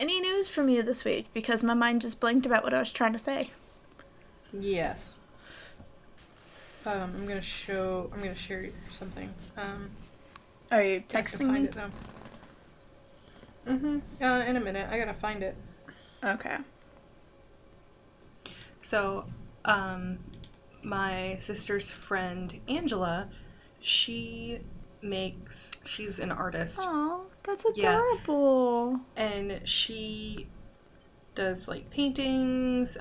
Any news from you this week? Because my mind just blanked about what I was trying to say. Yes. I'm gonna share you something. Are you texting me? I can find it now. In a minute. I gotta find it. Okay. So, my sister's friend, Angela, she's an artist. Aww, that's adorable. Yeah. And she does, like, paintings,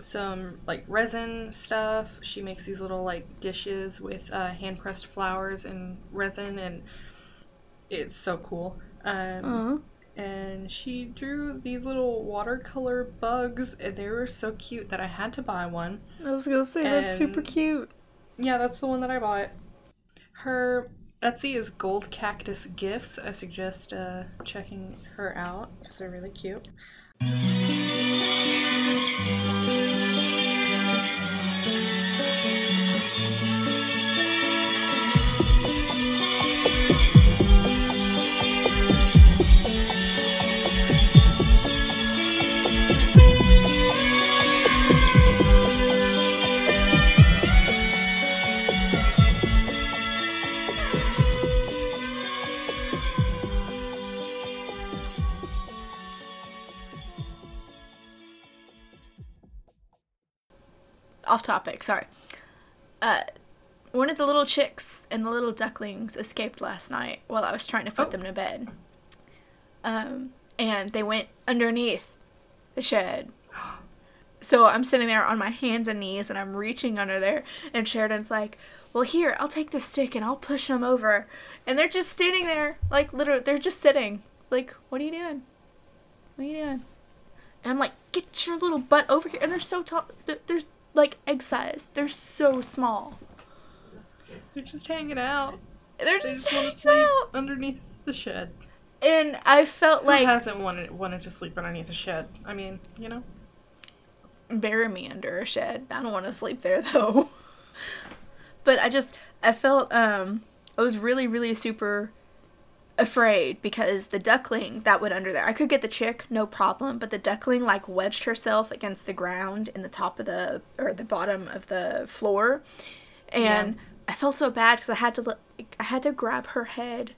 some, like, resin stuff. She makes these little, like, dishes with hand-pressed flowers and resin, and it's so cool. And she drew these little watercolor bugs, and they were so cute that I had to buy one. I was gonna say, that's super cute. Yeah, that's the one that I bought. Her Etsy is Gold Cactus Gifts. I suggest checking her out, because they're really cute. Off topic, sorry. One of the little chicks and the little ducklings escaped last night while I was trying to put them to bed. And they went underneath the shed. So I'm sitting there on my hands and knees, and I'm reaching under there, and Sheridan's like, well, here, I'll take this stick, and I'll push them over. And they're just standing there, like, literally, they're just sitting. Like, what are you doing? What are you doing? And I'm like, get your little butt over here. And they're so tall. There's like egg size. They're so small. They're just hanging out. They just want to sleep out underneath the shed. And I felt like... Who hasn't wanted to sleep underneath a shed? I mean, you know? Bury me under a shed. I don't want to sleep there, though. But I felt, I was really, really super afraid, because the duckling that went under there, I could get the chick, no problem, but the duckling, like, wedged herself against the ground in the top of the bottom of the floor, and yeah. I felt so bad, because I had to grab her head,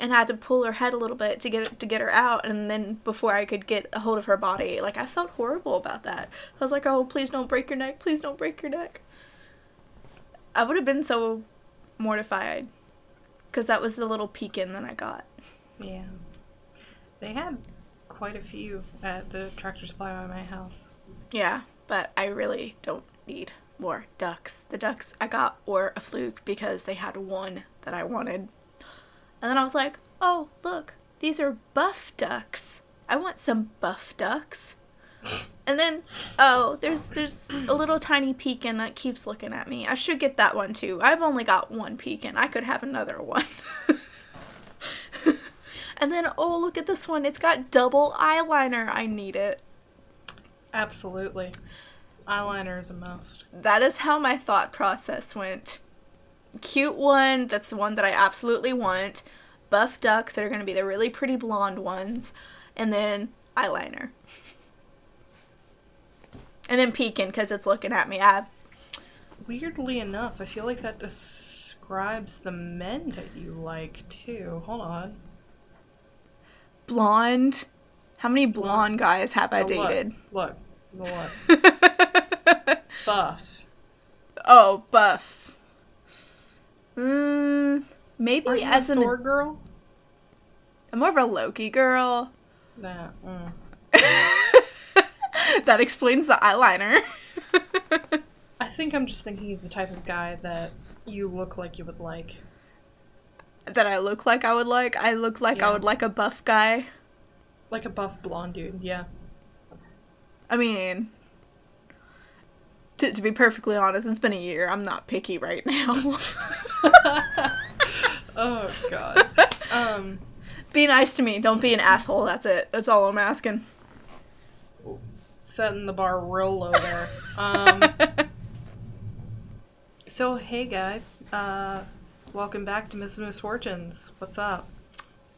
and I had to pull her head a little bit to get her out, and then before I could get a hold of her body, like, I felt horrible about that. I was like, oh, please don't break your neck, please don't break your neck. I would have been so mortified. Because that was the little Pekin that I got. Yeah. They had quite a few at the Tractor Supply by my house. Yeah, but I really don't need more ducks. The ducks I got were a fluke, because they had one that I wanted. And then I was like, oh, look, these are buff ducks. I want some buff ducks. And then, oh, there's a little tiny Pekin that keeps looking at me. I should get that one, too. I've only got one Pekin. I could have another one. And then, oh, look at this one. It's got double eyeliner. I need it. Absolutely. Eyeliner is a must. That is how my thought process went. Cute one. That's the one that I absolutely want. Buff ducks that are going to be the really pretty blonde ones. And then eyeliner. And then Pekin, because it's looking at me. Weirdly enough, I feel like that describes the men that you like, too. Hold on. Blonde? How many blonde guys have I dated? Look. Buff. Oh, buff. Maybe are you as a Thor girl? I'm more of a Loki girl. Nah. That explains the eyeliner. I think I'm just thinking of the type of guy that you look like you would like. That I look like I would like? I look like I would like a buff guy. Like a buff blonde dude, yeah. I mean, to be perfectly honest, it's been a year. I'm not picky right now. Oh, God. Be nice to me. Don't be an asshole. That's it. That's all I'm asking. Setting the bar real low there. So hey guys, welcome back to Miss Misfortunes. What's up?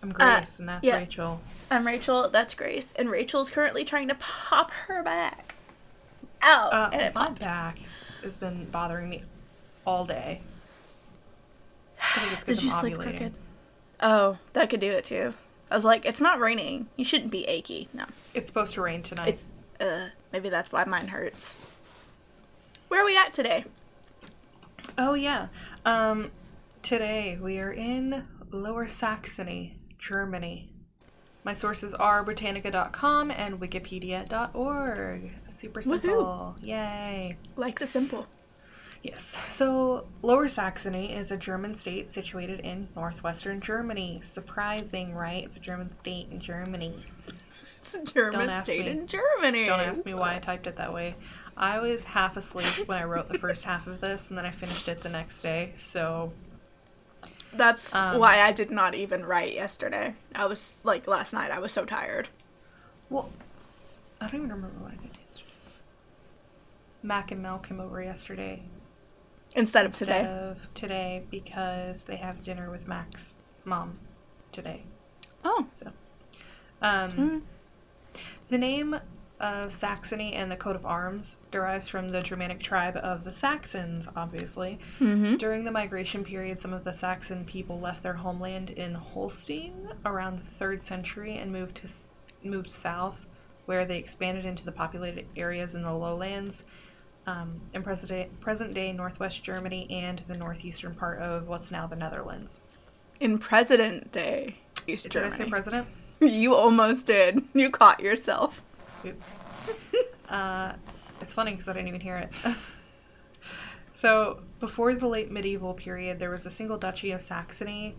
I'm Grace, and that's Rachel. I'm Rachel, that's Grace. And Rachel's currently trying to pop her back out, and it popped. My back has been bothering me all day. I think it's 'cause I'm ovulating. Did you sleep crooked? Oh, that could do it, too. I was like, it's not raining. You shouldn't be achy. No. It's supposed to rain tonight. It's, maybe that's why mine hurts. Where are we at today? Oh, yeah. Today we are in Lower Saxony, Germany. My sources are Britannica.com and Wikipedia.org. Super simple. Woohoo. Yay. Like the simple. Yes. So, Lower Saxony is a German state situated in northwestern Germany. Surprising, right? It's a German state in Germany. It's a German state in Germany. Don't ask me why I typed it that way. I was half asleep when I wrote the first half of this, and then I finished it the next day, so... That's why I did not even write yesterday. I was, like, last night, I was so tired. Well, I don't even remember what I did yesterday. Mac and Mel came over yesterday. Instead of today, because they have dinner with Mac's mom today. Oh. So, the name of Saxony and the coat of arms derives from the Germanic tribe of the Saxons, obviously. Mm-hmm. During the migration period, some of the Saxon people left their homeland in Holstein around the 3rd century and moved south, where they expanded into the populated areas in the lowlands. In present-day northwest Germany and the northeastern part of what's now the Netherlands. In present-day East Germany. Did I say president? You almost did. You caught yourself. Oops. It's funny because I didn't even hear it. So, before the late medieval period, there was a single duchy of Saxony.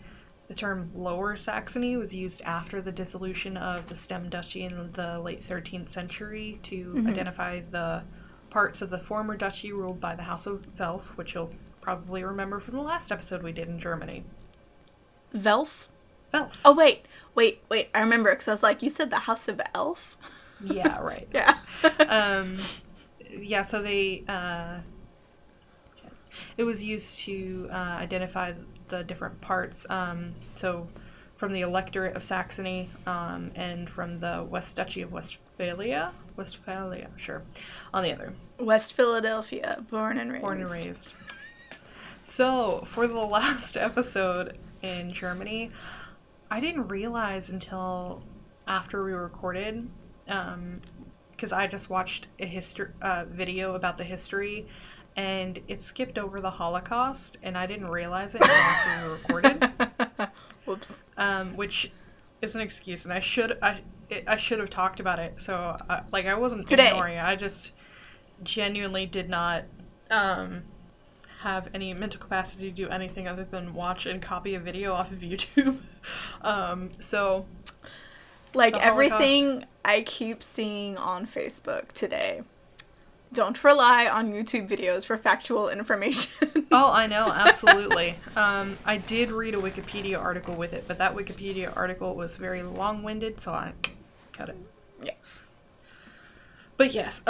The term Lower Saxony was used after the dissolution of the Stem Duchy in the late 13th century to identify the parts of the former duchy ruled by the House of Welf, which you'll probably remember from the last episode we did in Germany. Welf? Welf. Oh, wait. I remember because I was like, you said the House of Elf? Yeah, right. Yeah. Yeah, so they... it was used to identify the different parts. So from the Electorate of Saxony and from the West Duchy of Westphalia, sure. On the other. West Philadelphia, born and raised. So, for the last episode in Germany, I didn't realize until after we recorded, because I just watched a video about the history, and it skipped over the Holocaust, and I didn't realize it until after we recorded. Whoops. Which is an excuse, and I should have talked about it, so, I wasn't ignoring it. I just genuinely did not have any mental capacity to do anything other than watch and copy a video off of YouTube. So... Like, everything I keep seeing on Facebook today. Don't rely on YouTube videos for factual information. Oh, I know, absolutely. I did read a Wikipedia article with it, but that Wikipedia article was very long-winded, so I... cut it. Yeah. But yes,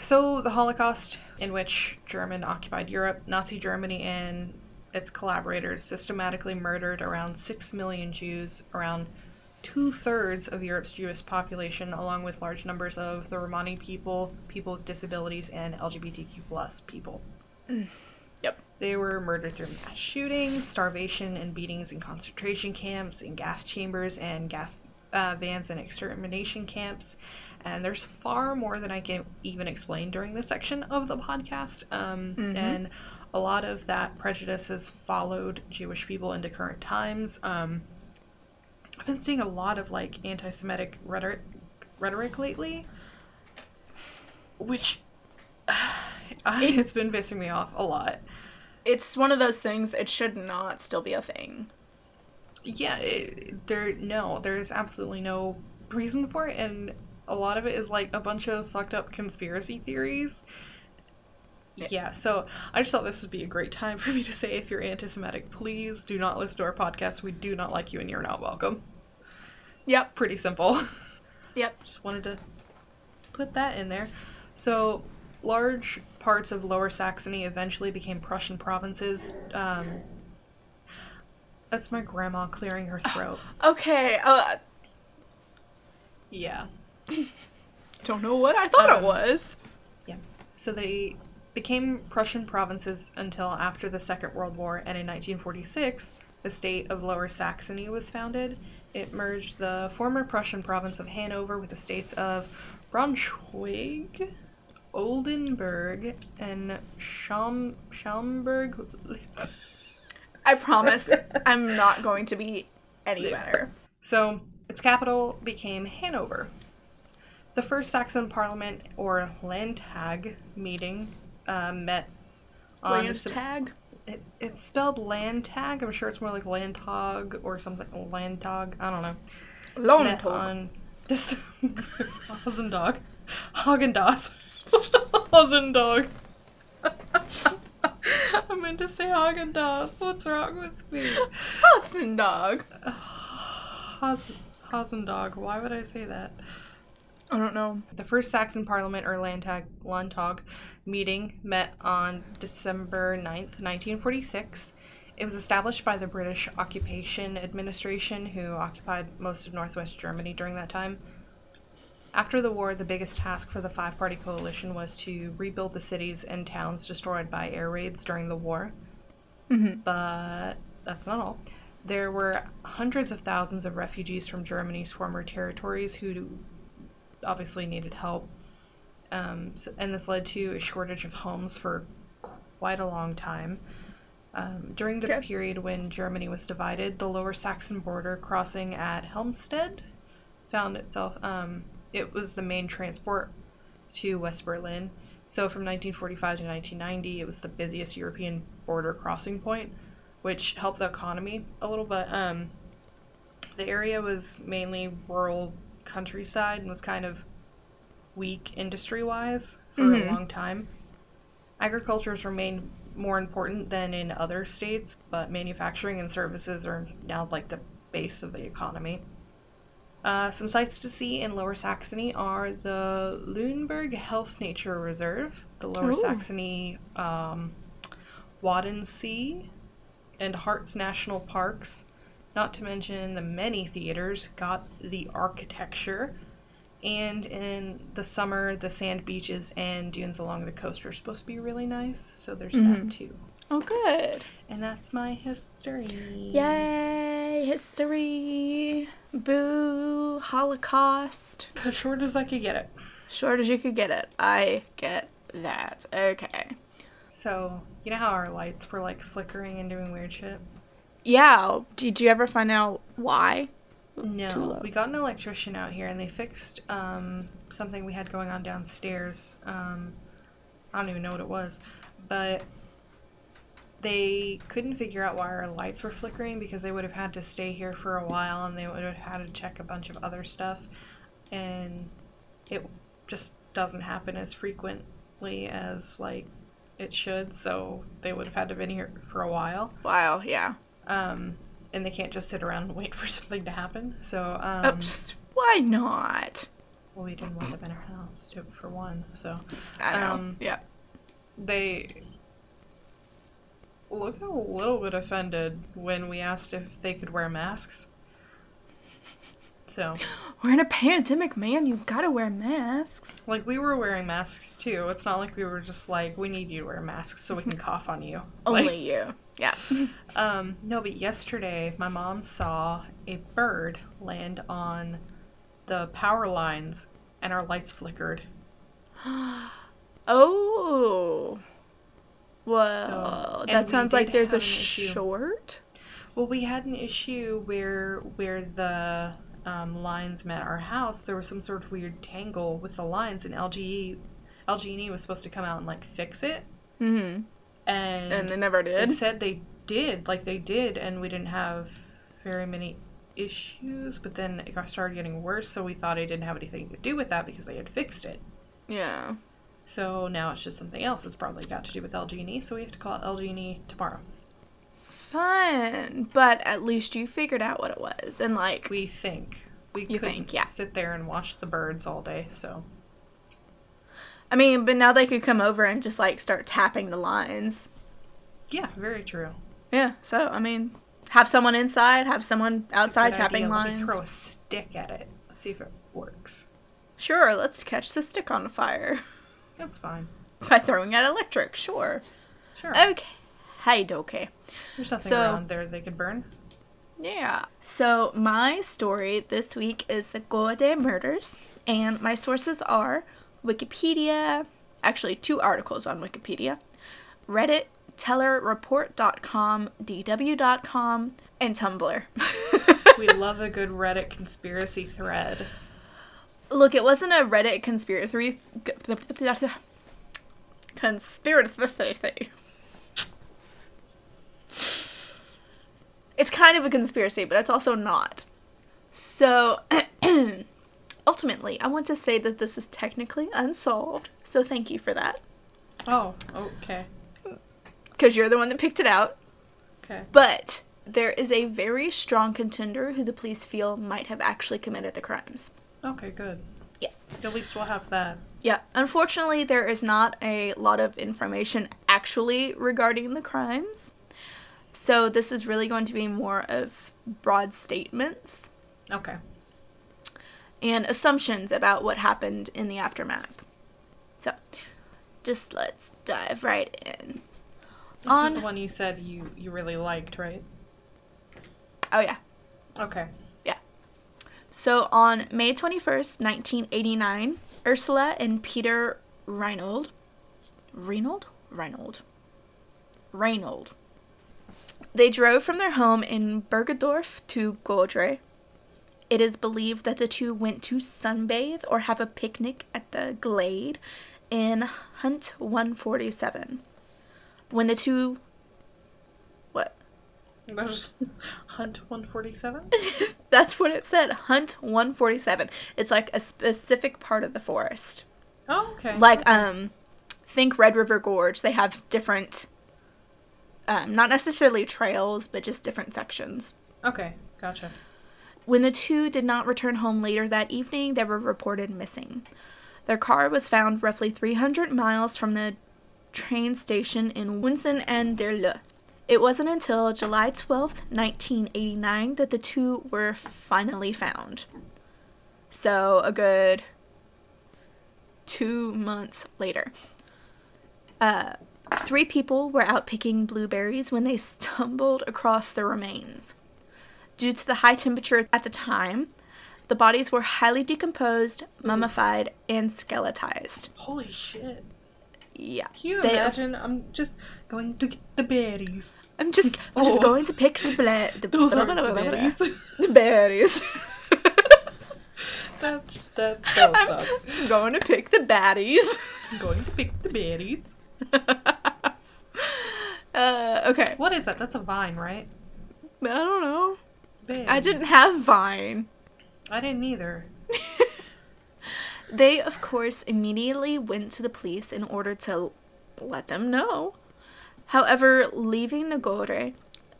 so the Holocaust, in which German occupied Europe, Nazi Germany, and its collaborators systematically murdered around 6 million Jews, around 2/3 of Europe's Jewish population, along with large numbers of the Romani people, people with disabilities, and LGBTQ+ people. Yep. They were murdered through mass shootings, starvation, and beatings in concentration camps, in gas chambers, and gas vans and extermination camps, and there's far more than I can even explain during this section of the podcast, and a lot of that prejudice has followed Jewish people into current times. I've been seeing a lot of, like, anti-Semitic rhetoric lately, which it's been pissing me off a lot. It's one of those things, it should not still be a thing. Yeah, there's absolutely no reason for it, and a lot of it is, like, a bunch of fucked up conspiracy theories. Yeah, so I just thought this would be a great time for me to say, if you're anti-Semitic, please do not listen to our podcast. We do not like you and you're not welcome. Yep. Pretty simple. Yep. Just wanted to put that in there. So, large parts of Lower Saxony eventually became Prussian provinces. That's my grandma clearing her throat. Okay. Yeah. Don't know what I thought it was. Yeah. So they became Prussian provinces until after the Second World War, and in 1946, the state of Lower Saxony was founded. It merged the former Prussian province of Hanover with the states of Braunschweig, Oldenburg, and Schaumburg. I promise I'm not going to be any better. So, its capital became Hanover. The first Saxon Parliament, or Landtag, meeting met on... Landtag? It's spelled Landtag. I'm sure it's more like Landtag or something. Landtag. I don't know. Landtag. On December... Hagendog. Hagendas. Hagendog. I meant to say Hagendas. What's wrong with me? Hagendog. Hagendog. Why would I say that? I don't know. The first Saxon Parliament, or Landtag meeting met on December 9th, 1946. It was established by the British Occupation Administration, who occupied most of northwest Germany during that time. After the war, the biggest task for the five-party coalition was to rebuild the cities and towns destroyed by air raids during the war. Mm-hmm. But that's not all. There were hundreds of thousands of refugees from Germany's former territories who obviously needed help, and this led to a shortage of homes for quite a long time. During the period when Germany was divided, the Lower Saxon border crossing at Helmstedt found itself, it was the main transport to West Berlin. So from 1945 to 1990, it was the busiest European border crossing point, which helped the economy a little, but the area was mainly rural countryside and was kind of weak industry-wise for mm-hmm. a long time. Agriculture has remained more important than in other states, but manufacturing and services are now like the base of the economy. Some sites to see in Lower Saxony are the Lüneburg Heath Nature Reserve, the Lower Saxony Wadensee, and Harz National Parks. Not to mention the many theaters, got the architecture, and in the summer, the sand beaches and dunes along the coast are supposed to be really nice, so there's mm-hmm. that too. Oh, good. And that's my history. Yay, history. Boo, Holocaust. As short as I could get it. Short as you could get it. I get that. Okay. So, you know how our lights were, like, flickering and doing weird shit? Yeah. Did you ever find out why? No. We got an electrician out here, and they fixed something we had going on downstairs. I don't even know what it was. But they couldn't figure out why our lights were flickering, because they would have had to stay here for a while, and they would have had to check a bunch of other stuff. And it just doesn't happen as frequently as, like, it should, so they would have had to have been here for a while. Wow, yeah. And they can't just sit around and wait for something to happen, so, Oops, why not? Well, we didn't want them in our house, for one, so. I know, yeah. They looked a little bit offended when we asked if they could wear masks, so. We're in a pandemic, man. You've got to wear masks. Like, we were wearing masks, too. It's not like we were just like, we need you to wear masks so we can cough on you. Only like, you. Yeah. No, but yesterday, my mom saw a bird land on the power lines, and our lights flickered. Oh. Well, so, that sounds like there's a short. Well, we had an issue where the... lines met our house. There was some sort of weird tangle with the lines, and LG&E was supposed to come out and like fix it. Mm-hmm. And they never did. They said they did, and we didn't have very many issues. But then it started getting worse, so we thought it didn't have anything to do with that because they had fixed it. Yeah. So now it's just something else. It's probably got to do with LG&E. So we have to call LG&E tomorrow. Fun, but at least you figured out what it was, and like we couldn't yeah. sit there and watch the birds all day. So I mean, but now they could come over and just like start tapping the lines. Yeah, very true. Yeah, so I mean, Have someone inside, have someone outside tapping lines. Let me throw a stick at it. Let's see if it works. Sure, let's catch the stick on fire. That's fine. By throwing at electric, sure. Okay. Okay. There's nothing around there they could burn. Yeah. So my story this week is the Göhrde murders, and my sources are Wikipedia, actually 2 articles on Wikipedia, Reddit, tellerreport.com, dw.com, and Tumblr. We love a good Reddit conspiracy thread. Look, it wasn't a Reddit conspiracy. It's kind of a conspiracy, but it's also not. So, ultimately, I want to say that this is technically unsolved, so thank you for that. Oh, okay. Because you're the one that picked it out. Okay. But there is a very strong contender who the police feel might have actually committed the crimes. Okay, good. Yeah. At least we'll have that. Yeah. Unfortunately, there is not a lot of information actually regarding the crimes. So this is really going to be more of broad statements. Okay. And assumptions about what happened in the aftermath. So, just let's dive right in. This is the one you said you really liked, right? Oh, yeah. Okay. Yeah. So, on May 21st, 1989, Ursula and Peter Reinold. They drove from their home in Bergedorf to Göhrde. It is believed that the two went to sunbathe or have a picnic at the glade in Hunt 147. When the two... What? Hunt 147? That's what it said. Hunt 147. It's like a specific part of the forest. Oh, okay. Like, okay. Think Red River Gorge. They have different... not necessarily trails, but just different sections. Okay, gotcha. When the two did not return home later that evening, they were reported missing. Their car was found roughly 300 miles from the train station in Winssen and Göhrde. It wasn't until July 12th, 1989, that the two were finally found. So, a good 2 months later. 3 people were out picking blueberries when they stumbled across the remains. Due to the high temperature at the time, the bodies were highly decomposed, mummified, and skeletized. Holy shit. Yeah. Can you imagine? I'm just going to get the berries. I'm just going to pick the berries. That sucks. I'm going to pick the baddies. I'm going to pick the berries. Okay. What is that? That's a vine, right? I don't know. Big. I didn't have Vine. I didn't either. They, of course, immediately went to the police in order to let them know. However, leaving Göhrde,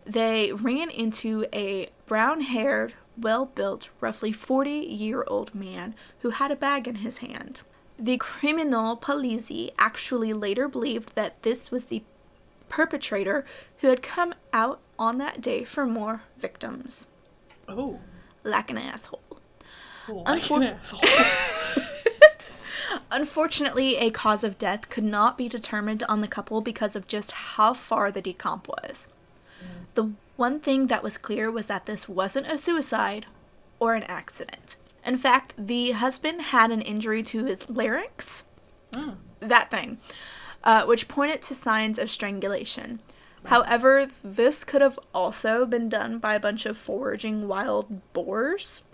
they ran into a brown-haired, well-built, roughly 40-year-old man who had a bag in his hand. The criminal polizzi actually later believed that this was the perpetrator who had come out on that day for more victims. Oh. Like an asshole. Unfortunately, a cause of death could not be determined on the couple because of just how far the decomp was. Mm. The one thing that was clear was that this wasn't a suicide or an accident. In fact, the husband had an injury to his larynx, that thing, which pointed to signs of strangulation. Right. However, this could have also been done by a bunch of foraging wild boars.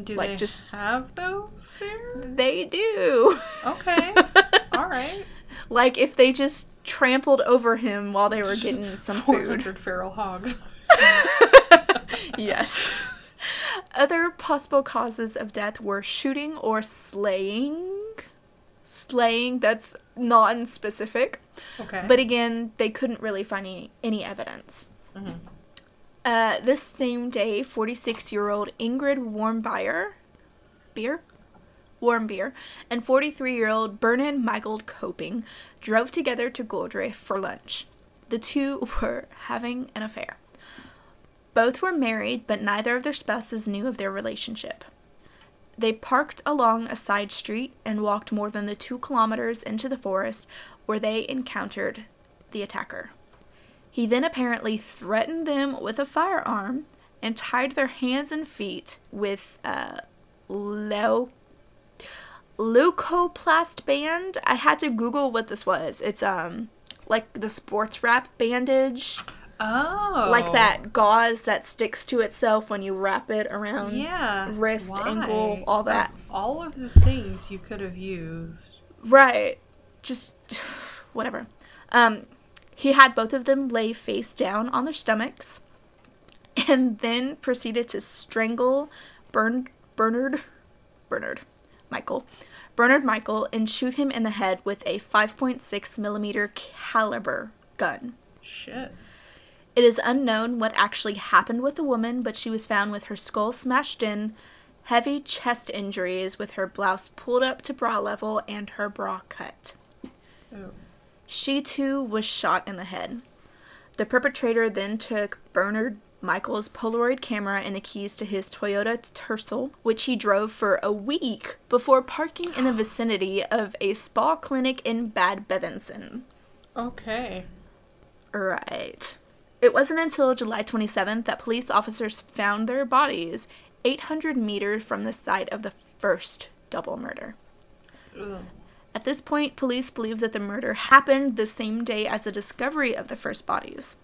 Do like, they just have those there? They do. Okay. All right. Like if they just trampled over him while they were getting some 400 food. Feral hogs. Yes. Other possible causes of death were shooting or slaying. Slaying, that's non-specific. Okay. But again, they couldn't really find any evidence. Mm-hmm. This same day, 46-year-old Ingrid Warmbier and 43-year-old Bernard Michael Copping drove together to Göhrde for lunch. The two were having an affair. Both were married, but neither of their spouses knew of their relationship. They parked along a side street and walked more than the 2 kilometers into the forest where they encountered the attacker. He then apparently threatened them with a firearm and tied their hands and feet with a leucoplast band. I had to Google what this was. It's like the sports wrap bandage. Oh. Like that gauze that sticks to itself when you wrap it around wrist, ankle, all that. Like, all of the things you could have used. Right. Just whatever. He had both of them lay face down on their stomachs and then proceeded to strangle Bernard Michael and shoot him in the head with a 5.6 millimeter caliber gun. Shit. It is unknown what actually happened with the woman, but she was found with her skull smashed in, heavy chest injuries with her blouse pulled up to bra level, and her bra cut. Oh. She, too, was shot in the head. The perpetrator then took Bernard Michael's Polaroid camera and the keys to his Toyota Tercel, which he drove for a week before parking in the vicinity of a spa clinic in Bad Bevensen. Okay. Right. It wasn't until July 27th that police officers found their bodies 800 meters from the site of the first double murder. Ugh. At this point, police believe that the murder happened the same day as the discovery of the first bodies.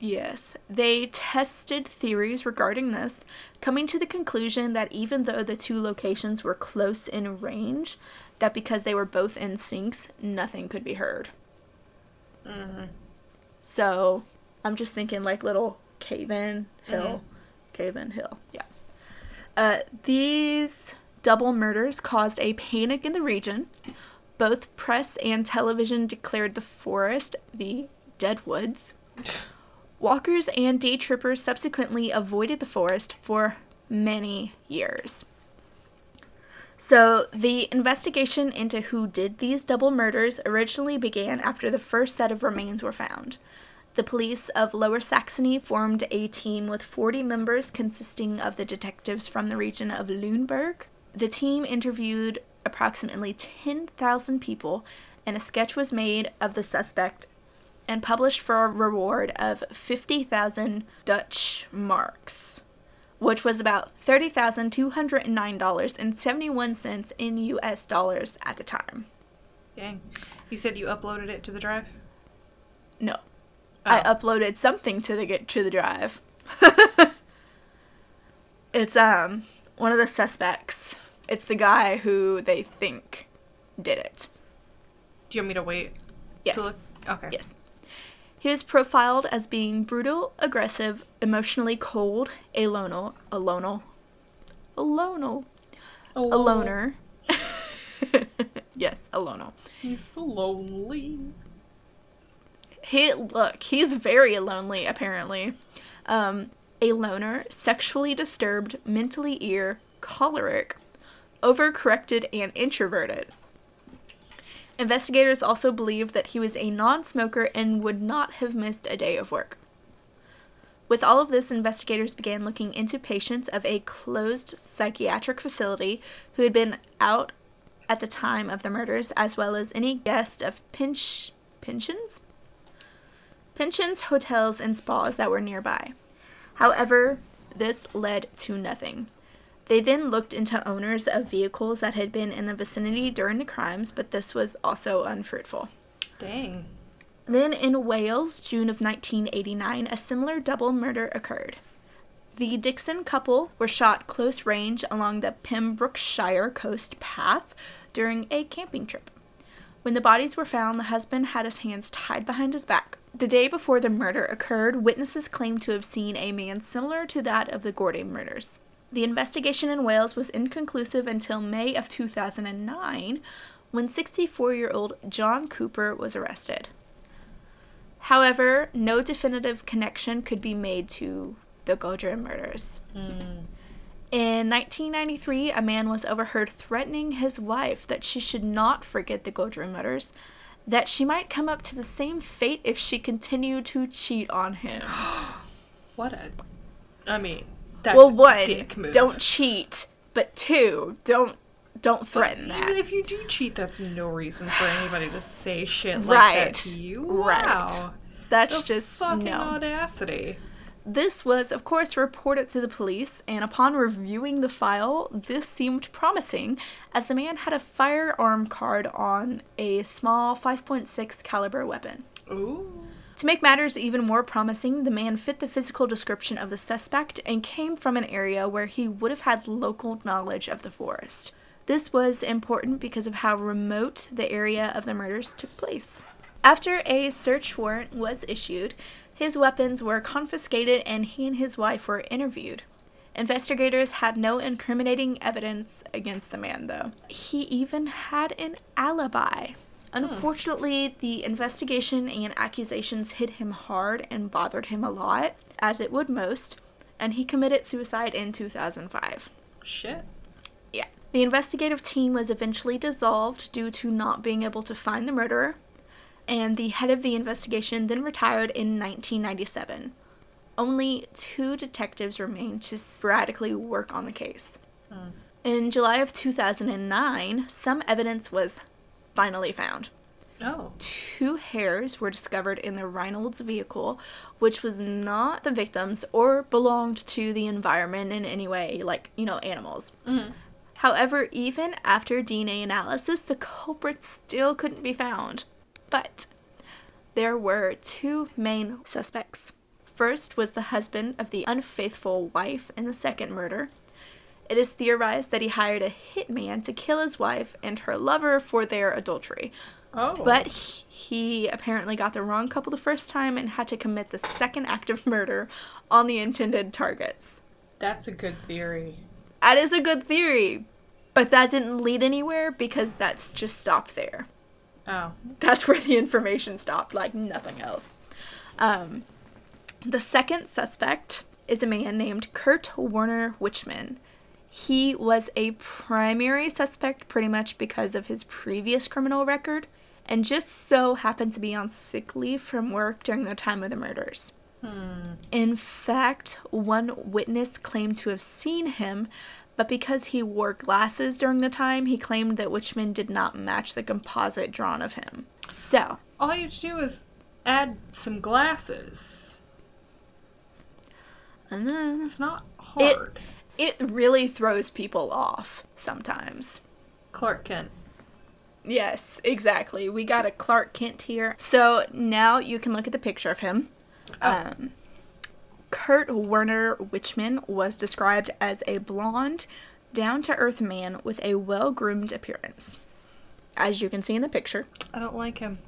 Yes, they tested theories regarding this, coming to the conclusion that even though the two locations were close in range, that because they were both in sinks, nothing could be heard. Mm-hmm. So, I'm just thinking like little Caven Hill. Mm-hmm. Caven Hill, yeah. These double murders caused a panic in the region. Both press and television declared the forest the Deadwoods. Walkers and day trippers subsequently avoided the forest for many years. So, the investigation into who did these double murders originally began after the first set of remains were found. The police of Lower Saxony formed a team with 40 members consisting of the detectives from the region of Lüneburg. The team interviewed approximately 10,000 people, and a sketch was made of the suspect and published for a reward of 50,000 Dutch marks, which was about $30,209.71 in US dollars at the time. Dang. You said you uploaded it to the drive? No. Oh. I uploaded something to the drive. It's one of the suspects. It's the guy who they think did it. Do you want me to wait? Yes. To look? Okay. Yes. He was profiled as being brutal, aggressive, emotionally cold, a loner. Yes, a loner. He's so lonely. He's very lonely, apparently. A loner, sexually disturbed, mentally ill, choleric, overcorrected, and introverted. Investigators also believed that he was a non-smoker and would not have missed a day of work. With all of this, investigators began looking into patients of a closed psychiatric facility who had been out at the time of the murders, as well as any guest of pensions, hotels, and spas that were nearby. However, this led to nothing. They then looked into owners of vehicles that had been in the vicinity during the crimes, but this was also unfruitful. Dang. Then in Wales, June of 1989, a similar double murder occurred. The Dixon couple were shot close range along the Pembrokeshire coast path during a camping trip. When the bodies were found, the husband had his hands tied behind his back. The day before the murder occurred, witnesses claimed to have seen a man similar to that of the Göhrde murders. The investigation in Wales was inconclusive until May of 2009, when 64-year-old John Cooper was arrested. However, no definitive connection could be made to the Göhrde murders. Mm. In 1993, a man was overheard threatening his wife that she should not forget the Göhrde murders, that she might come up to the same fate if she continued to cheat on him. What a I mean, that's a dick move. Don't cheat. But two, don't threaten that. Even if you do cheat, that's no reason for anybody to say shit like that to you. Wow. That's just fucking audacity. This was, of course, reported to the police, and upon reviewing the file, this seemed promising, as the man had a firearm card on a small 5.6 caliber weapon. Ooh. To make matters even more promising, the man fit the physical description of the suspect and came from an area where he would have had local knowledge of the forest. This was important because of how remote the area of the murders took place. After a search warrant was issued, his weapons were confiscated and he and his wife were interviewed. Investigators had no incriminating evidence against the man, though. He even had an alibi. Unfortunately, the investigation and accusations hit him hard and bothered him a lot, as it would most, and he committed suicide in 2005. Shit. Yeah. The investigative team was eventually dissolved due to not being able to find the murderer. And the head of the investigation then retired in 1997. Only two detectives remained to sporadically work on the case. In July of 2009, some evidence was finally found. Oh. Two hairs were discovered in the Reinold's vehicle, which was not the victim's or belonged to the environment in any way, like, you know, animals. Mm-hmm. However, even after DNA analysis, the culprit still couldn't be found. But there were two main suspects. First was the husband of the unfaithful wife in the second murder. It is theorized that he hired a hitman to kill his wife and her lover for their adultery. Oh. But he apparently got the wrong couple the first time and had to commit the second act of murder on the intended targets. That's a good theory. That is a good theory, but that didn't lead anywhere because that's just stopped there. Oh. That's where the information stopped, like nothing else. The second suspect is a man named Kurt Werner Wichmann. He was a primary suspect pretty much because of his previous criminal record and just so happened to be on sick leave from work during the time of the murders. In fact, one witness claimed to have seen him, but because he wore glasses during the time, he claimed that Wichmann did not match the composite drawn of him. So. All you have to do is add some glasses. And then. It's not hard. It really throws people off sometimes. Clark Kent. Yes, exactly. We got a Clark Kent here. So now you can look at the picture of him. Oh. Kurt Werner Wichmann was described as a blonde, down-to-earth man with a well-groomed appearance. As you can see in the picture. I don't like him.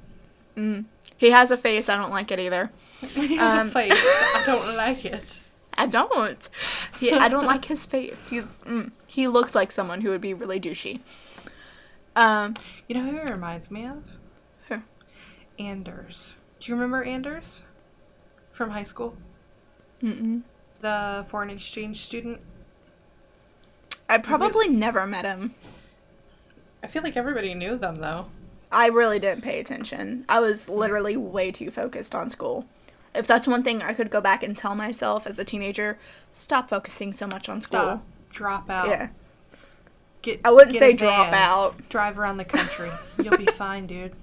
He has a face. I don't like it either. He has a face. I don't like it. I don't. I don't like his face. He looks like someone who would be really douchey. You know who he reminds me of? Who? Anders. Do you remember Anders? From high school? Mm-mm. The foreign exchange student. I probably never met him. I feel like everybody knew them, though. I really didn't pay attention. I was literally way too focused on school. If that's one thing I could go back and tell myself as a teenager, stop focusing so much on school. Stop. Drop out. Yeah. I wouldn't say drop out. Drive around the country. You'll be fine, dude.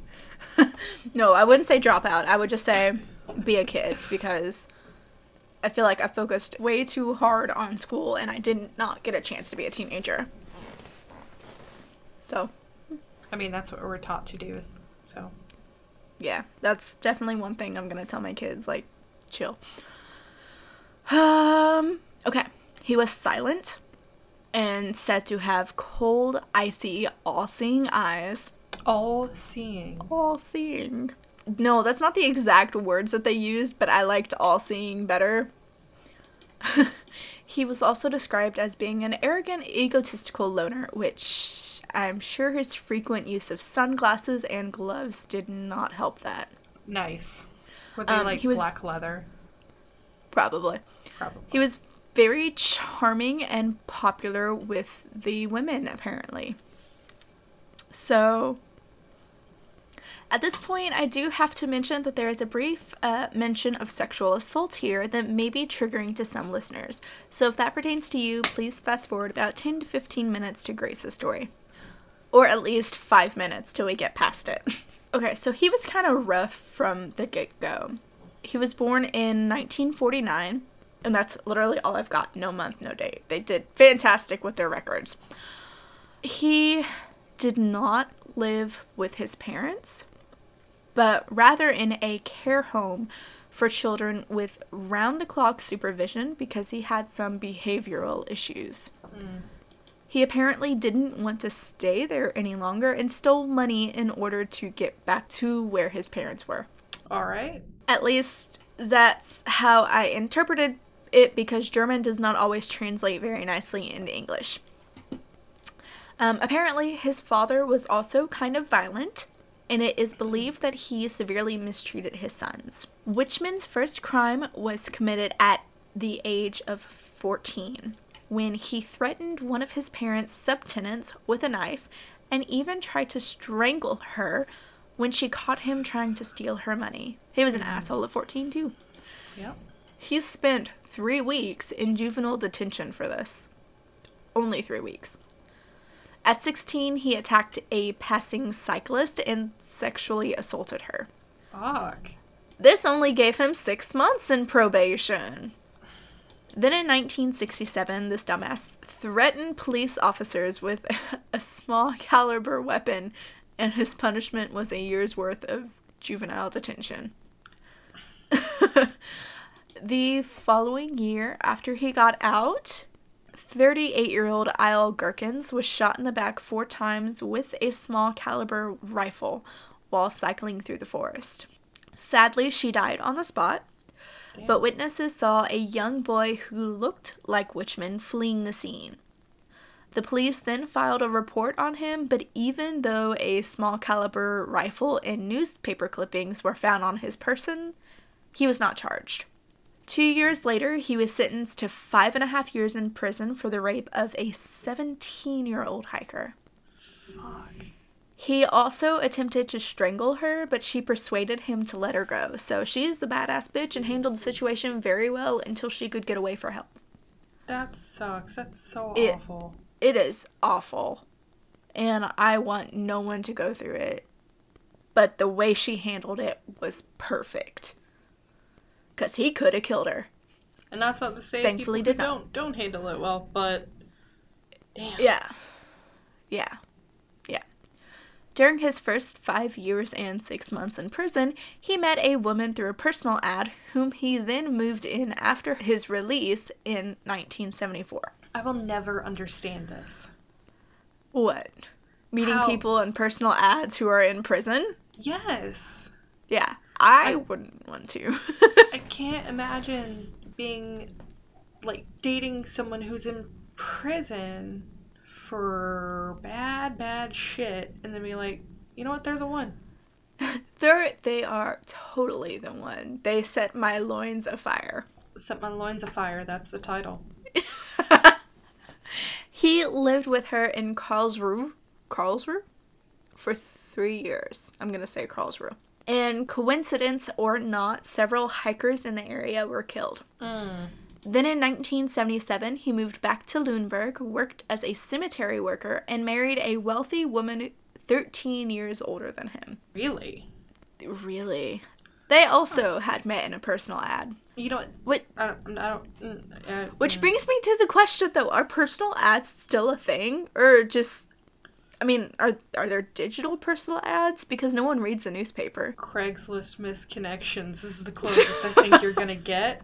No, I wouldn't say drop out. I would just say be a kid, because I feel like I focused way too hard on school, and I did not get a chance to be a teenager. So. I mean, that's what we're taught to do, so. Yeah, that's definitely one thing I'm gonna tell my kids, like, chill. Okay. He was silent and said to have cold, icy, all-seeing eyes. All-seeing. All-seeing. No, that's not the exact words that they used, but I liked all-seeing better. He was also described as being an arrogant, egotistical loner, which I'm sure his frequent use of sunglasses and gloves did not help that. Nice. Were they like black leather? Probably. He was very charming and popular with the women, apparently. So. At this point, I do have to mention that there is a brief mention of sexual assault here that may be triggering to some listeners. So if that pertains to you, please fast forward about 10 to 15 minutes to Grace's story. Or at least 5 minutes till we get past it. Okay, so he was kind of rough from the get-go. He was born in 1949, and that's literally all I've got. No month, no date. They did fantastic with their records. He did not live with his parents, but rather in a care home for children with round-the-clock supervision because he had some behavioral issues. Mm. He apparently didn't want to stay there any longer and stole money in order to get back to where his parents were. All right. At least that's how I interpreted it, because German does not always translate very nicely into English. Apparently, his father was also kind of violent, and it is believed that he severely mistreated his sons. Wichmann's first crime was committed at the age of 14, when he threatened one of his parents' subtenants with a knife and even tried to strangle her when she caught him trying to steal her money. He was an asshole at 14, too. Yep. He spent 3 weeks in juvenile detention for this. Only 3 weeks. At 16, he attacked a passing cyclist and sexually assaulted her. Fuck. This only gave him 6 months in probation. Then in 1967, this dumbass threatened police officers with a small caliber weapon, and his punishment was a year's worth of juvenile detention. The following year, after he got out, 38-year-old Ilse Gurkins was shot in the back 4 times with a small caliber rifle while cycling through the forest. Sadly, she died on the spot, but witnesses saw a young boy who looked like Wichmann fleeing the scene. The police then filed a report on him, but even though a small caliber rifle and newspaper clippings were found on his person, he was not charged. 2 years later, he was sentenced to 5.5 years in prison for the rape of a 17-year-old hiker. Fuck. He also attempted to strangle her, but she persuaded him to let her go. So she's a badass bitch and handled the situation very well until she could get away for help. That sucks. That's so awful. It is awful. And I want no one to go through it. But the way she handled it was perfect. Because he could have killed her. And that's not to say thankfully people who don't handle it well, but damn. Yeah. During his first 5 years and 6 months in prison, he met a woman through a personal ad whom he then moved in after his release in 1974. I will never understand this. What? Meeting people in personal ads who are in prison? Yes. Yeah. I wouldn't want to. I can't imagine being, like, dating someone who's in prison for bad shit and then be like, you know what, they're the one. They are totally the one. They set my loins afire. Set my loins afire, that's the title. He lived with her in Karlsruhe? For 3 years. I'm going to say Karlsruhe. And coincidence or not, several hikers in the area were killed. Mm. Then in 1977, he moved back to Lundberg, worked as a cemetery worker, and married a wealthy woman 13 years older than him. Really? They also had met in a personal ad. You know what? Which brings me to the question, though. Are personal ads still a thing? Or just... I mean, are there digital personal ads? Because no one reads the newspaper. Craigslist misconnections. This is the closest I think you're going to get.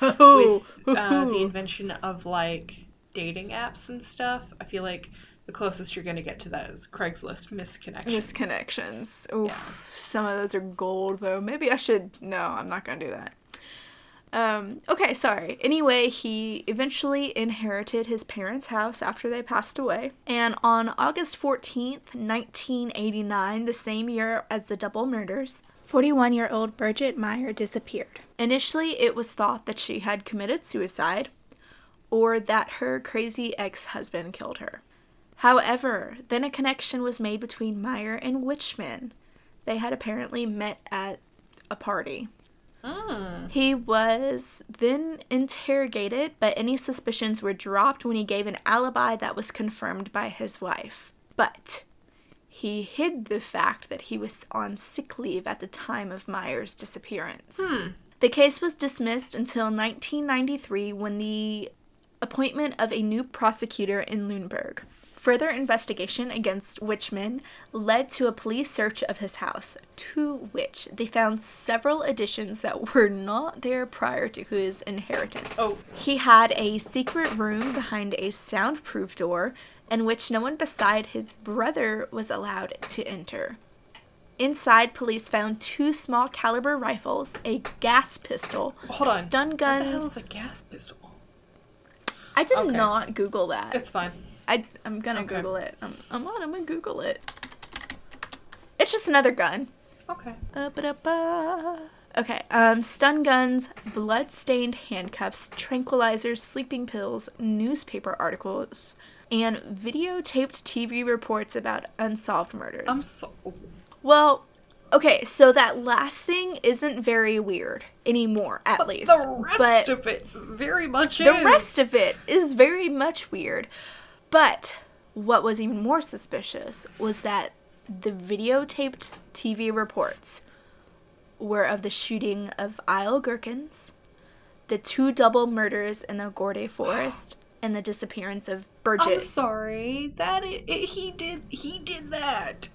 With the invention of, like, dating apps and stuff, I feel like the closest you're going to get to that is Craigslist misconnections. Oof. Yeah. Some of those are gold, though. Maybe I should... No, I'm not going to do that. Anyway, he eventually inherited his parents' house after they passed away. And on August 14th, 1989, the same year as the double murders, 41-year-old Birgit Meyer disappeared. Initially, it was thought that she had committed suicide or that her crazy ex-husband killed her. However, then a connection was made between Meyer and Wichmann. They had apparently met at a party. He was then interrogated, but any suspicions were dropped when he gave an alibi that was confirmed by his wife. But he hid the fact that he was on sick leave at the time of Meyer's disappearance. The case was dismissed until 1993 when the appointment of a new prosecutor in Lüneburg. Further investigation against Wichmann led to a police search of his house, to which they found several additions that were not there prior to his inheritance. He had a secret room behind a soundproof door in which no one beside his brother was allowed to enter. Inside, police found two small caliber rifles, a gas pistol, stun guns. What the hell is a gas pistol? I did not Google that. It's fine. I'm gonna Google it. I'm gonna Google it. It's just another gun. Stun guns, blood-stained handcuffs, tranquilizers, sleeping pills, newspaper articles, and videotaped TV reports about unsolved murders. Well, okay, so that last thing isn't very weird anymore, at least. The rest of it is very much weird. But what was even more suspicious was that the videotaped TV reports were of the shooting of Ilse Gurkins, the two double murders in the Göhrde forest, and the disappearance of Birgit. I'm sorry, he did that.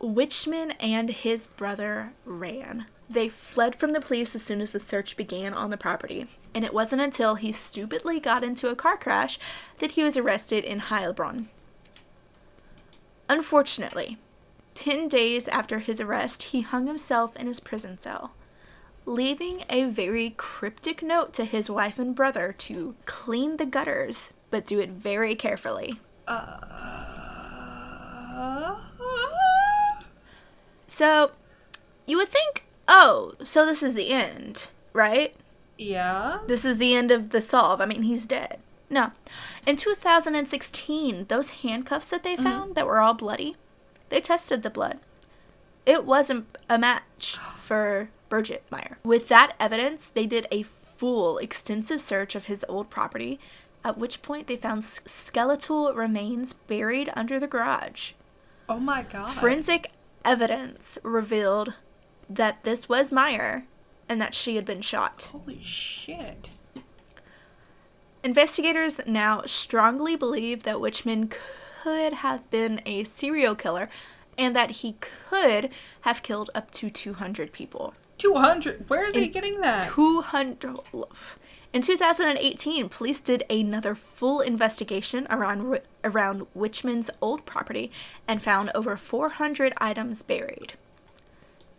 Wichmann and his brother ran. They fled from the police as soon as the search began on the property, and it wasn't until he stupidly got into a car crash that he was arrested in Heilbronn. Unfortunately, 10 days after his arrest, he hung himself in his prison cell, leaving a very cryptic note to his wife and brother to clean the gutters, but do it very carefully. So, you would think, so this is the end, right? Yeah. This is the end of the solve. I mean, he's dead. No. In 2016, those handcuffs that they found that were all bloody, they tested the blood. It wasn't a match for Birgit Meyer. With that evidence, they did a full, extensive search of his old property, at which point they found skeletal remains buried under the garage. Oh my God. Forensic evidence revealed that this was Meyer and that she had been shot. Holy shit. Investigators now strongly believe that Wichmann could have been a serial killer and that he could have killed up to 200 people. 200? Where are they getting that? 200. In 2018, police did another full investigation around Wichmann's old property and found over 400 items buried.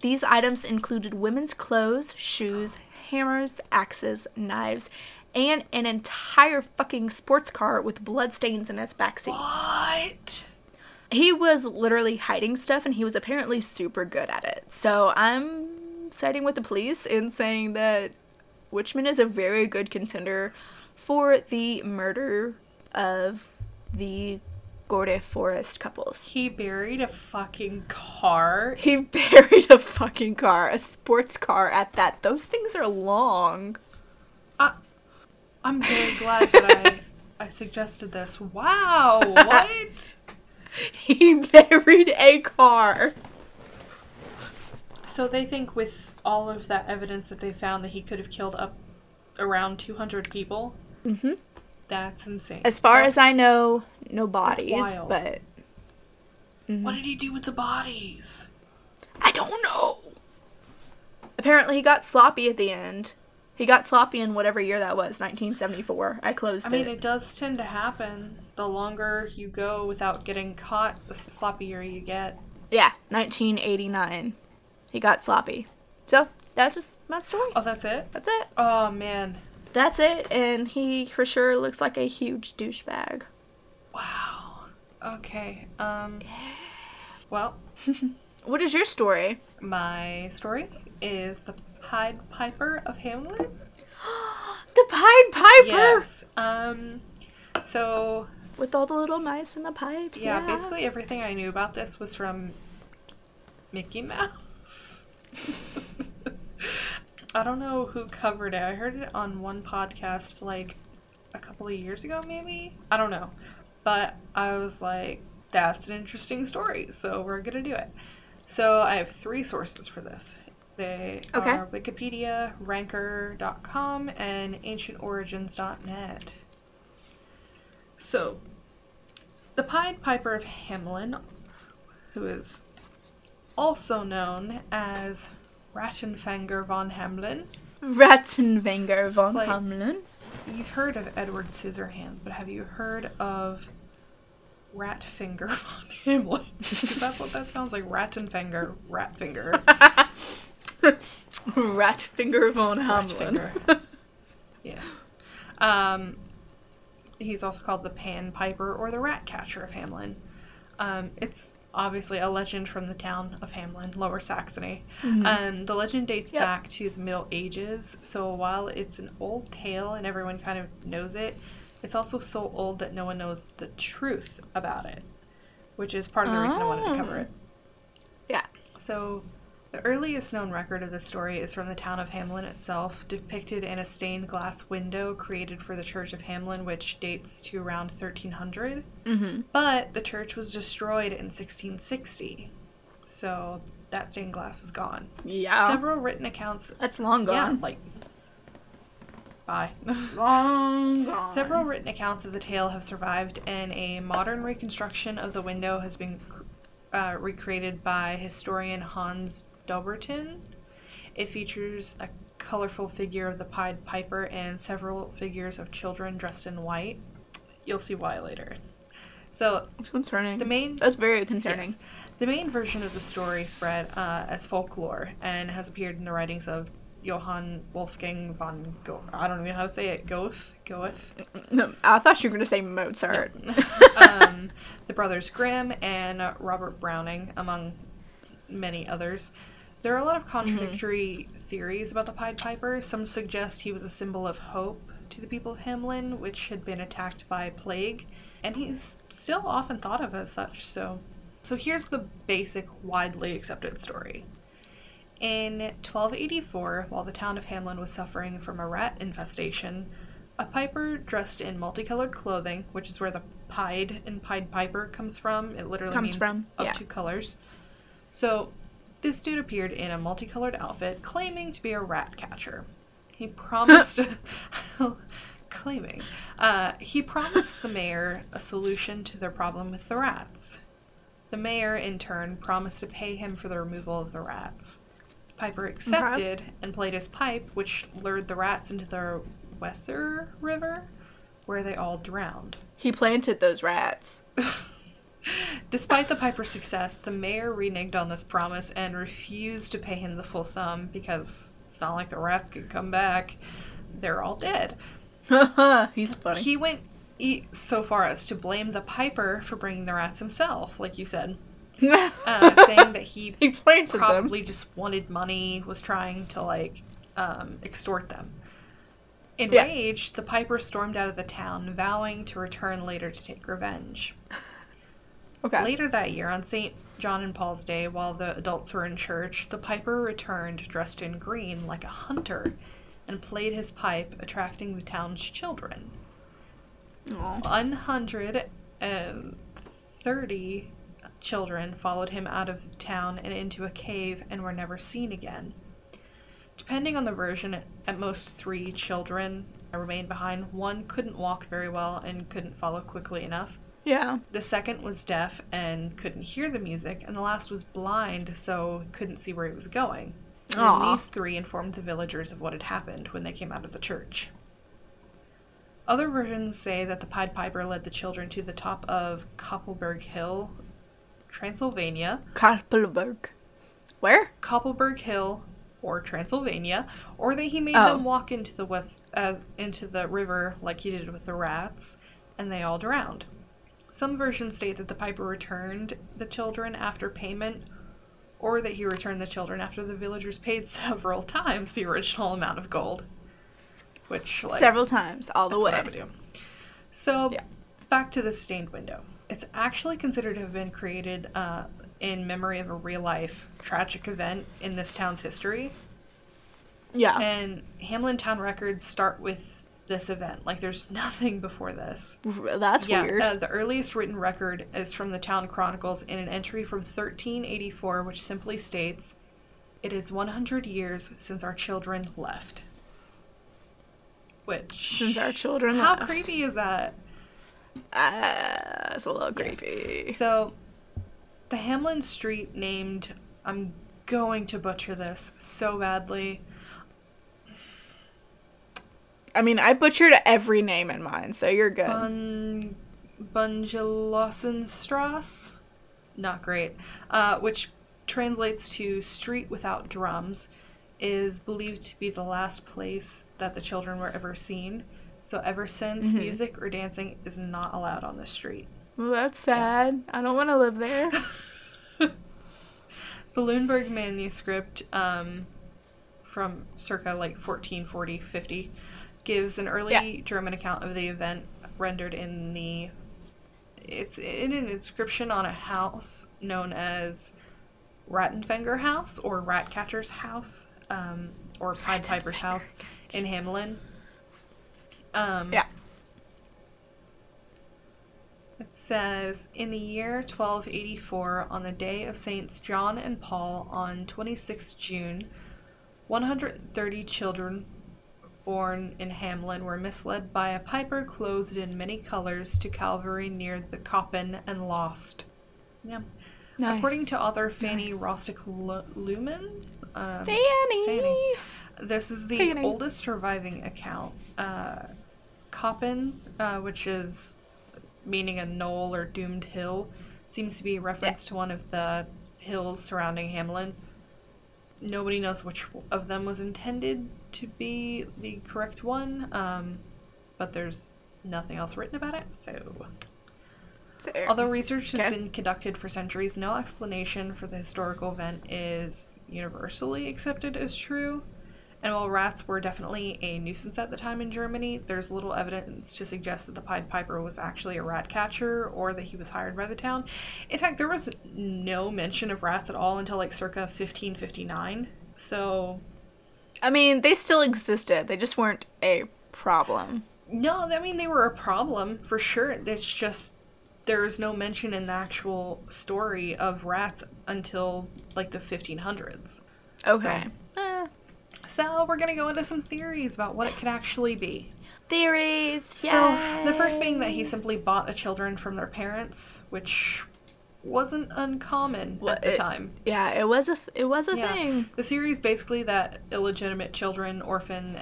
These items included women's clothes, shoes, hammers, axes, knives, and an entire fucking sports car with bloodstains in its backseats. What? He was literally hiding stuff, and he was apparently super good at it. So I'm siding with the police and saying that Wichmann is a very good contender for the murder of the Göhrde forest couples. He buried a fucking car. A sports car at that. Those things are long. I'm very glad that I suggested this. Wow, what? He buried a car. So they think with all of that evidence that they found that he could have killed up around 200 people? Mm-hmm. That's insane. As far as I know, no bodies, but... Mm-hmm. What did he do with the bodies? I don't know! Apparently he got sloppy at the end. He got sloppy in whatever year that was, 1974. I mean, it does tend to happen. The longer you go without getting caught, the sloppier you get. Yeah, 1989. He got sloppy. So, that's just my story. Oh, that's it? That's it. Oh, man. That's it, and he for sure looks like a huge douchebag. Wow. Okay. Well. What is your story? My story is the Pied Piper of Hamelin. The Pied Piper! Yes. So, With all the little mice and the pipes. Yeah, basically everything I knew about this was from Mickey Mouse. I don't know who covered it. I heard it on one podcast like a couple of years ago, maybe? I don't know. But I was like, that's an interesting story, so we're going to do it. So I have three sources for this. They are Wikipedia, Ranker.com, and AncientOrigins.net. So, the Pied Piper of Hamelin, who is also known as Rattenfänger von Hamelin. Rattenfänger von Hamelin. You've heard of Edward Scissorhands, but have you heard of Ratfinger von Hamelin? That's what that sounds like. Rattenfänger, Ratfinger. Ratfinger von Hamelin. Ratfinger. Yes. He's also called the Pan Piper or the Rat Catcher of Hamelin. It's obviously a legend from the town of Hamelin, Lower Saxony. Mm-hmm. The legend dates back to the Middle Ages, so while it's an old tale and everyone kind of knows it, it's also so old that no one knows the truth about it, which is part of the reason I wanted to cover it. Yeah. So the earliest known record of this story is from the town of Hamelin itself, depicted in a stained glass window created for the Church of Hamelin, which dates to around 1300. Mm-hmm. But the church was destroyed in 1660, so that stained glass is gone. Yeah. Several written accounts... That's long gone. Yeah, like... Bye. Long gone. Several written accounts of the tale have survived, and a modern reconstruction of the window has been recreated by historian Hans Doberton. It features a colorful figure of the Pied Piper and several figures of children dressed in white. You'll see why later. So it's concerning. That's very concerning. Yes, the main version of the story spread as folklore and has appeared in the writings of Johann Wolfgang von Goethe. I don't know how to say it. Goethe? No, I thought you were going to say Mozart. No. The Brothers Grimm and Robert Browning, among many others. There are a lot of contradictory theories about the Pied Piper. Some suggest he was a symbol of hope to the people of Hamelin, which had been attacked by plague, and he's still often thought of as such. So here's the basic, widely accepted story. In 1284, while the town of Hamelin was suffering from a rat infestation, a piper dressed in multicolored clothing, which is where the pied and Pied Piper comes from. It literally means two colors. So this dude appeared in a multicolored outfit claiming to be a rat catcher. He promised the mayor a solution to their problem with the rats. The mayor, in turn, promised to pay him for the removal of the rats. Piper accepted and played his pipe, which lured the rats into the Weser River, where they all drowned. He planted those rats. Despite the Piper's success, the mayor reneged on this promise and refused to pay him the full sum because it's not like the rats could come back. They're all dead. He's funny. He went so far as to blame the Piper for bringing the rats himself, like you said. Saying that he probably just wanted money, was trying to, extort them. Enraged, the Piper stormed out of the town, vowing to return later to take revenge. Okay. Later that year, on St. John and Paul's Day, while the adults were in church, the Piper returned dressed in green like a hunter and played his pipe, attracting the town's children. 130 children followed him out of town and into a cave and were never seen again. Depending on the version, at most 3 children remained behind. One couldn't walk very well and couldn't follow quickly enough. Yeah. The second was deaf and couldn't hear the music, and the last was blind, so couldn't see where he was going. And these 3 informed the villagers of what had happened when they came out of the church. Other versions say that the Pied Piper led the children to the top of Koppelberg Hill, Transylvania. Koppelberg. Where? Koppelberg Hill or Transylvania, or that he made them walk into the into the river like he did with the rats, and they all drowned. Some versions state that the Piper returned the children after payment, or that he returned the children after the villagers paid several times the original amount of gold. Which, several times, all the way. That's what I would do. So, back to the stained window. It's actually considered to have been created in memory of a real-life tragic event in this town's history. Yeah. And Hamelin town records start with this event. Like, there's nothing before this. That's weird. The earliest written record is from the town chronicles in an entry from 1384, which simply states, "It is 100 years since our children left." Which... Since our children left. How creepy is that? It's a little creepy. Yes. So, the Hamelin street named... I'm going to butcher this so badly. I mean, I butchered every name in mine, so you're good. Bungelosenstrasse? Not great. Which translates to street without drums, is believed to be the last place that the children were ever seen. So ever since, music or dancing is not allowed on the street. Well, that's sad. Yeah. I don't want to live there. The Lundberg manuscript from circa like 1440-50 gives an early German account of the event rendered in the... It's in an inscription on a house known as Rattenfänger House or Ratcatcher's House or Pied Piper's House in Hamelin. It says, in the year 1284, on the day of Saints John and Paul, on 26 June, 130 children born in Hamelin were misled by a piper clothed in many colors to Calvary near the Koppen and lost. Yeah. Nice. According to author Fanny Rostick Lumen, Fanny. This is the oldest surviving account. Koppen, which is meaning a knoll or doomed hill, seems to be a reference to one of the hills surrounding Hamelin. Nobody knows which of them was intended to be the correct one, but there's nothing else written about it, so... Although research has been conducted for centuries, no explanation for the historical event is universally accepted as true. And while rats were definitely a nuisance at the time in Germany, there's little evidence to suggest that the Pied Piper was actually a rat catcher or that he was hired by the town. In fact, there was no mention of rats at all until like circa 1559. So, I mean, they still existed. They just weren't a problem. No, I mean, they were a problem for sure. It's just... There is no mention in the actual story of rats until, like, the 1500s. Okay. So we're going to go into some theories about what it could actually be. Theories, yeah. So, the first being that he simply bought the children from their parents, which wasn't uncommon at the time. Yeah, it was a thing. The theory is basically that illegitimate children, orphans,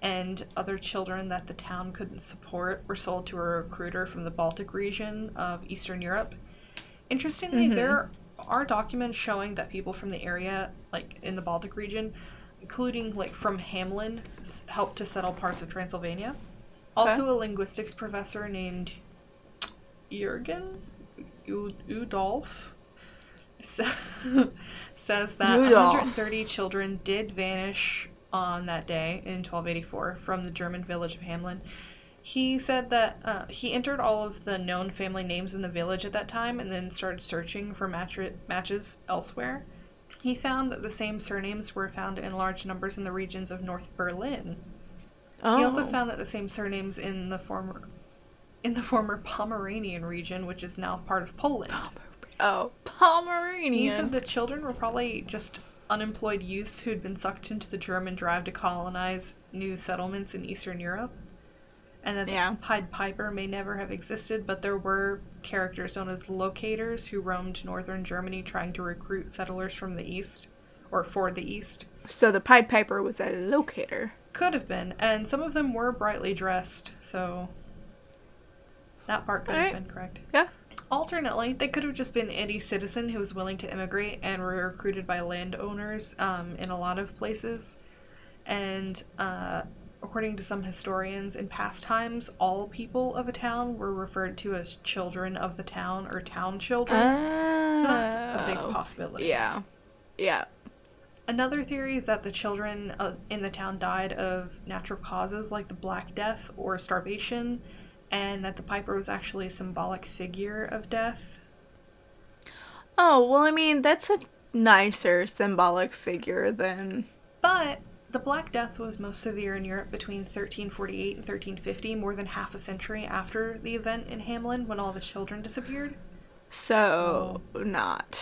and other children that the town couldn't support were sold to a recruiter from the Baltic region of Eastern Europe. Interestingly, there are documents showing that people from the area, like in the Baltic region, including like from Hamelin, helped to settle parts of Transylvania. Also, a linguistics professor named Jürgen Udolf says that 130 children did vanish on that day in 1284 from the German village of Hamelin. He said that he entered all of the known family names in the village at that time and then started searching for matches elsewhere. He found that the same surnames were found in large numbers in the regions of North Berlin. Oh. He also found that the same surnames in the former Pomeranian region, which is now part of Poland. Pomeranian. He said the children were probably just unemployed youths who'd been sucked into the German drive to colonize new settlements in Eastern Europe, and that the Pied Piper may never have existed, but there were characters known as locators who roamed northern Germany trying to recruit settlers from the east, or for the east. So the Pied Piper was a locator. Could have been, and some of them were brightly dressed, so that part could have been correct. Yeah. Alternately, they could have just been any citizen who was willing to immigrate and were recruited by landowners in a lot of places. And according to some historians, in past times, all people of a town were referred to as children of the town or town children. Oh. So that's a big possibility. Yeah. Yeah. Another theory is that the children in the town died of natural causes like the Black Death or starvation, and that the Piper was actually a symbolic figure of death. Oh, well, I mean, that's a nicer symbolic figure than... But the Black Death was most severe in Europe between 1348 and 1350, more than half a century after the event in Hamelin when all the children disappeared. So, Not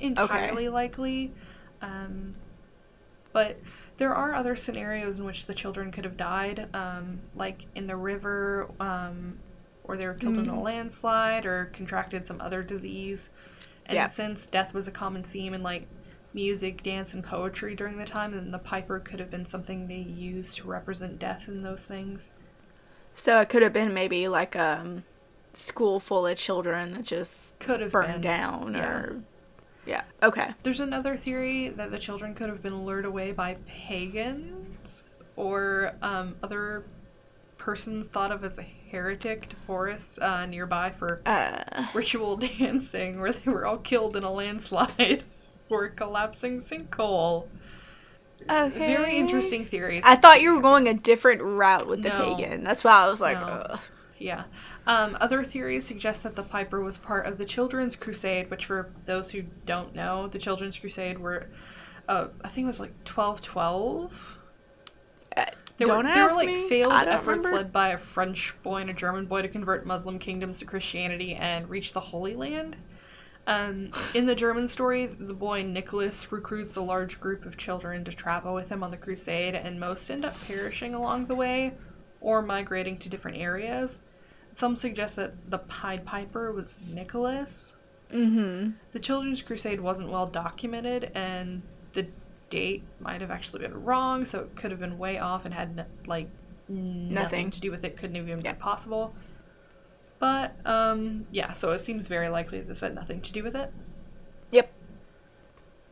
entirely likely, but there are other scenarios in which the children could have died, like in the river, or they were killed in a landslide, or contracted some other disease. And since death was a common theme in, like, music, dance, and poetry during the time, then the Piper could have been something they used to represent death in those things. So it could have been maybe, like, school full of children that just could have burned down or There's another theory that the children could have been lured away by pagans or other persons thought of as a heretic to forests nearby for ritual dancing, where they were all killed in a landslide or a collapsing sinkhole. Okay. Very interesting theories. I thought you were going a different route with the pagan. That's why I was like, ugh. Yeah. Other theories suggest that the Piper was part of the Children's Crusade, which, for those who don't know, the Children's Crusade were, I think it was like 1212. They were failed efforts led by a French boy and a German boy to convert Muslim kingdoms to Christianity and reach the Holy Land. In the German story, the boy Nicholas recruits a large group of children to travel with him on the crusade, and most end up perishing along the way or migrating to different areas. Some suggest that the Pied Piper was Nicholas. Mm-hmm. The Children's Crusade wasn't well documented, and the date might have actually been wrong, so it could have been way off and had, nothing to do with it. Couldn't have even been possible. But, so it seems very likely this had nothing to do with it. Yep.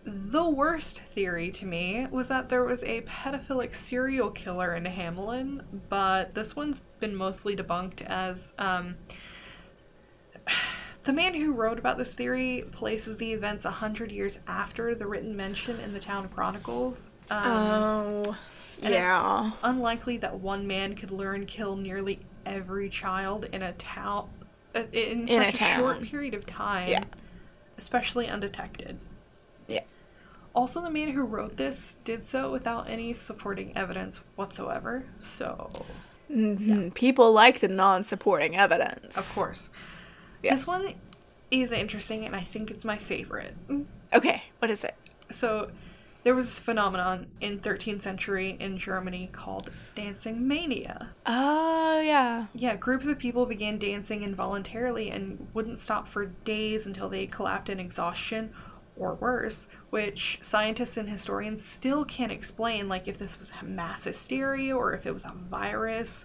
The worst theory to me was that there was a pedophilic serial killer in Hamelin, but this one's been mostly debunked as, the man who wrote about this theory places the events 100 years after the written mention in the town chronicles. It's unlikely that one man could lure and kill nearly every child in a town in such a short period of time, especially undetected. Yeah. Also, the man who wrote this did so without any supporting evidence whatsoever, so... Mm-hmm. Yeah. People like the non-supporting evidence. Of course. Yeah. This one is interesting, and I think it's my favorite. Okay, what is it? So, there was this phenomenon in 13th century in Germany called dancing mania. Oh, yeah. Yeah, groups of people began dancing involuntarily and wouldn't stop for days until they collapsed in exhaustion, or worse, which scientists and historians still can't explain, like, if this was mass hysteria or if it was a virus.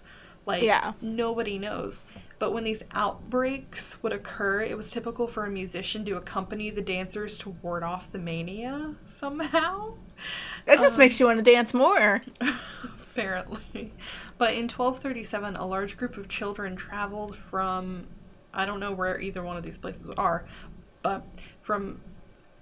Nobody knows. But when these outbreaks would occur, it was typical for a musician to accompany the dancers to ward off the mania somehow. That just makes you want to dance more. Apparently. But in 1237, a large group of children traveled from, I don't know where either one of these places are, but from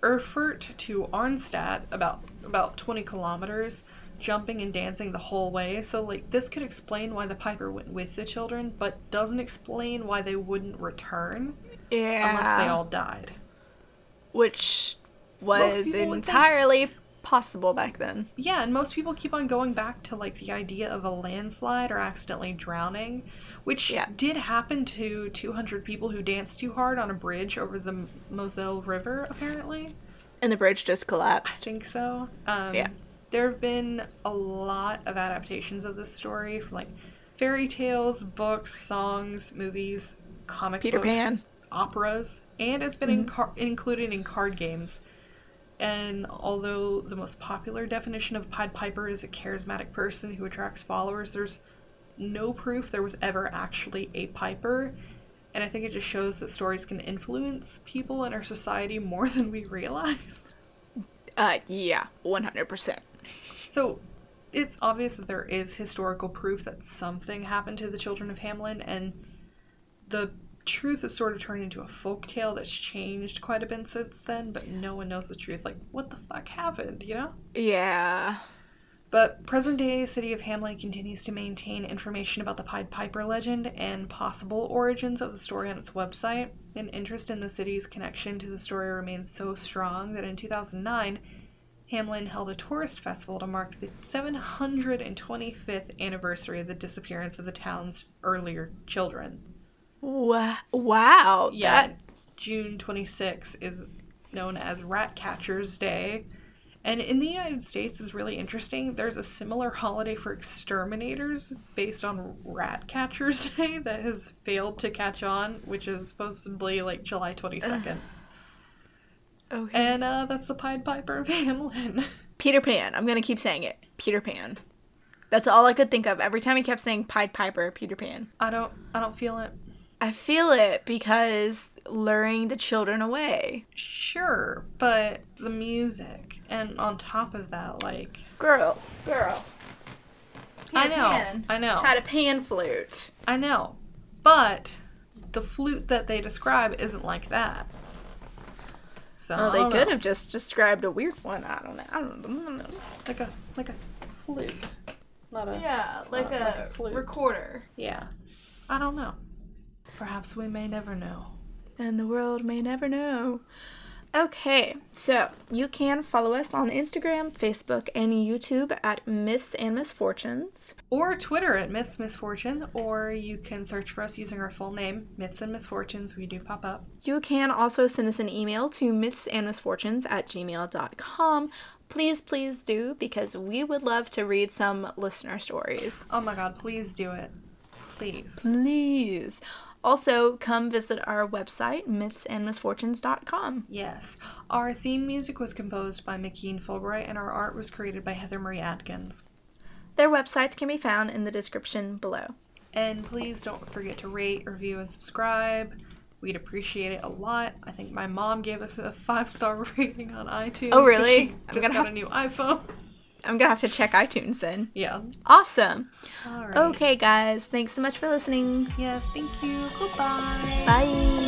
Erfurt to Arnstadt, about 20 kilometers, jumping and dancing the whole way. So, this could explain why the Piper went with the children, but doesn't explain why they wouldn't return. Yeah. Unless they all died. Which was entirely possible back then. Yeah, and most people keep on going back to, the idea of a landslide or accidentally drowning, which did happen to 200 people who danced too hard on a bridge over the Moselle River, apparently. And the bridge just collapsed. I think so. There have been a lot of adaptations of this story from, fairy tales, books, songs, movies, comic books, Peter Pan, operas, and it's been included in card games. And although the most popular definition of Pied Piper is a charismatic person who attracts followers, there's no proof there was ever actually a Piper. And I think it just shows that stories can influence people in our society more than we realize. 100%. So, it's obvious that there is historical proof that something happened to the children of Hamelin, and the truth is sort of turned into a folktale that's changed quite a bit since then, but no one knows the truth. What the fuck happened, you know? Yeah. But present-day city of Hamelin continues to maintain information about the Pied Piper legend and possible origins of the story on its website. An interest in the city's connection to the story remains so strong that in 2009, Hamelin held a tourist festival to mark the 725th anniversary of the disappearance of the town's earlier children. Wow. Yeah. June 26 is known as Rat Catcher's Day. And in the United States is really interesting. There's a similar holiday for exterminators based on Rat Catcher's Day that has failed to catch on, which is supposedly like July 22nd. Okay. And that's the Pied Piper of Hamelin. Peter Pan. I'm going to keep saying it. Peter Pan. That's all I could think of. Every time I kept saying Pied Piper, Peter Pan. I don't feel it. I feel it because luring the children away. Sure, but the music. And on top of that, like... Girl. I know. Had a pan flute. I know. But the flute that they describe isn't like that. So, well, they could have just described a weird one. I don't know. Like a flute. Not a flute. Recorder. Yeah. I don't know. Perhaps we may never know. And the world may never know. Okay, so you can follow us on Instagram, Facebook, and YouTube at Myths and Misfortunes. Or Twitter at Myths Misfortune, or you can search for us using our full name, Myths and Misfortunes. We do pop up. You can also send us an email to mythsandmisfortunes@gmail.com. Please do, because we would love to read some listener stories. Oh my god, please do it. Please. Also, come visit our website, mythsandmisfortunes.com. Yes. Our theme music was composed by McKean Fulbright, and our art was created by Heather Marie Atkins. Their websites can be found in the description below. And please don't forget to rate, review, and subscribe. We'd appreciate it a lot. I think my mom gave us a 5-star rating on iTunes. Oh, really? She just got a new iPhone. I'm going to have to check iTunes then. Yeah. Awesome. All right. Okay, guys. Thanks so much for listening. Yes, thank you. Goodbye. Bye.